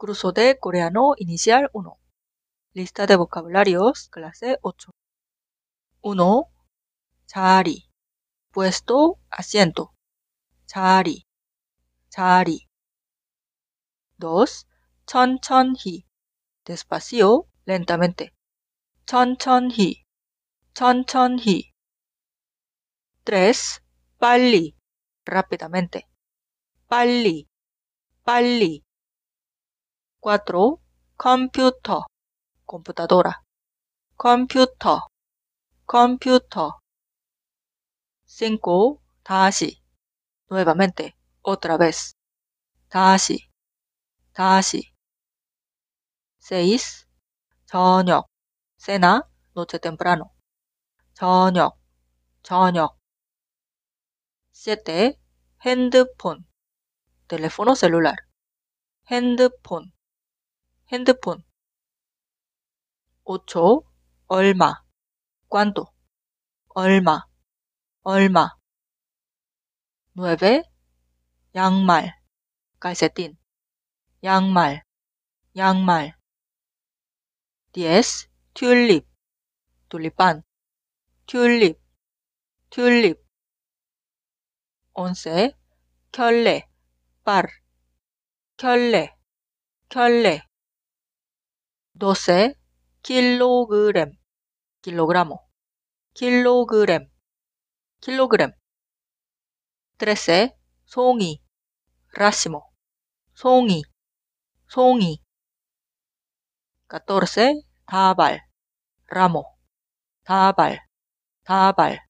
Curso de coreano inicial 1. Lista de vocabularios, clase 8. 1. 자리, puesto, asiento. 자리, 자리. 2. 천천히, despacio, lentamente. 천천히, 천천히. 3. 빨리, rápidamente. 빨리, 빨리. 4. 컴퓨터, computadora. 컴퓨터, 컴퓨터. 5. 다시, nuevamente, otra vez. 다시, 다시. 6. 저녁, cena, noche temprano. 저녁, 저녁. 7. 핸드폰, teléfono celular. 핸드폰, 핸드폰. 8. 얼마, cuánto. 얼마, 얼마. 9. 양말, calcetín. 양말, 양말. 10. 튤립, tulipán. 튤립, 튤립. 11. 켤레, par. 켤레, 켤레. 12. 킬로그램, kilogramo. 킬로그램, 킬로그램. 13. 송이, racimo. 송이, 송이. 14. 다발, ramo. 다발, 다발.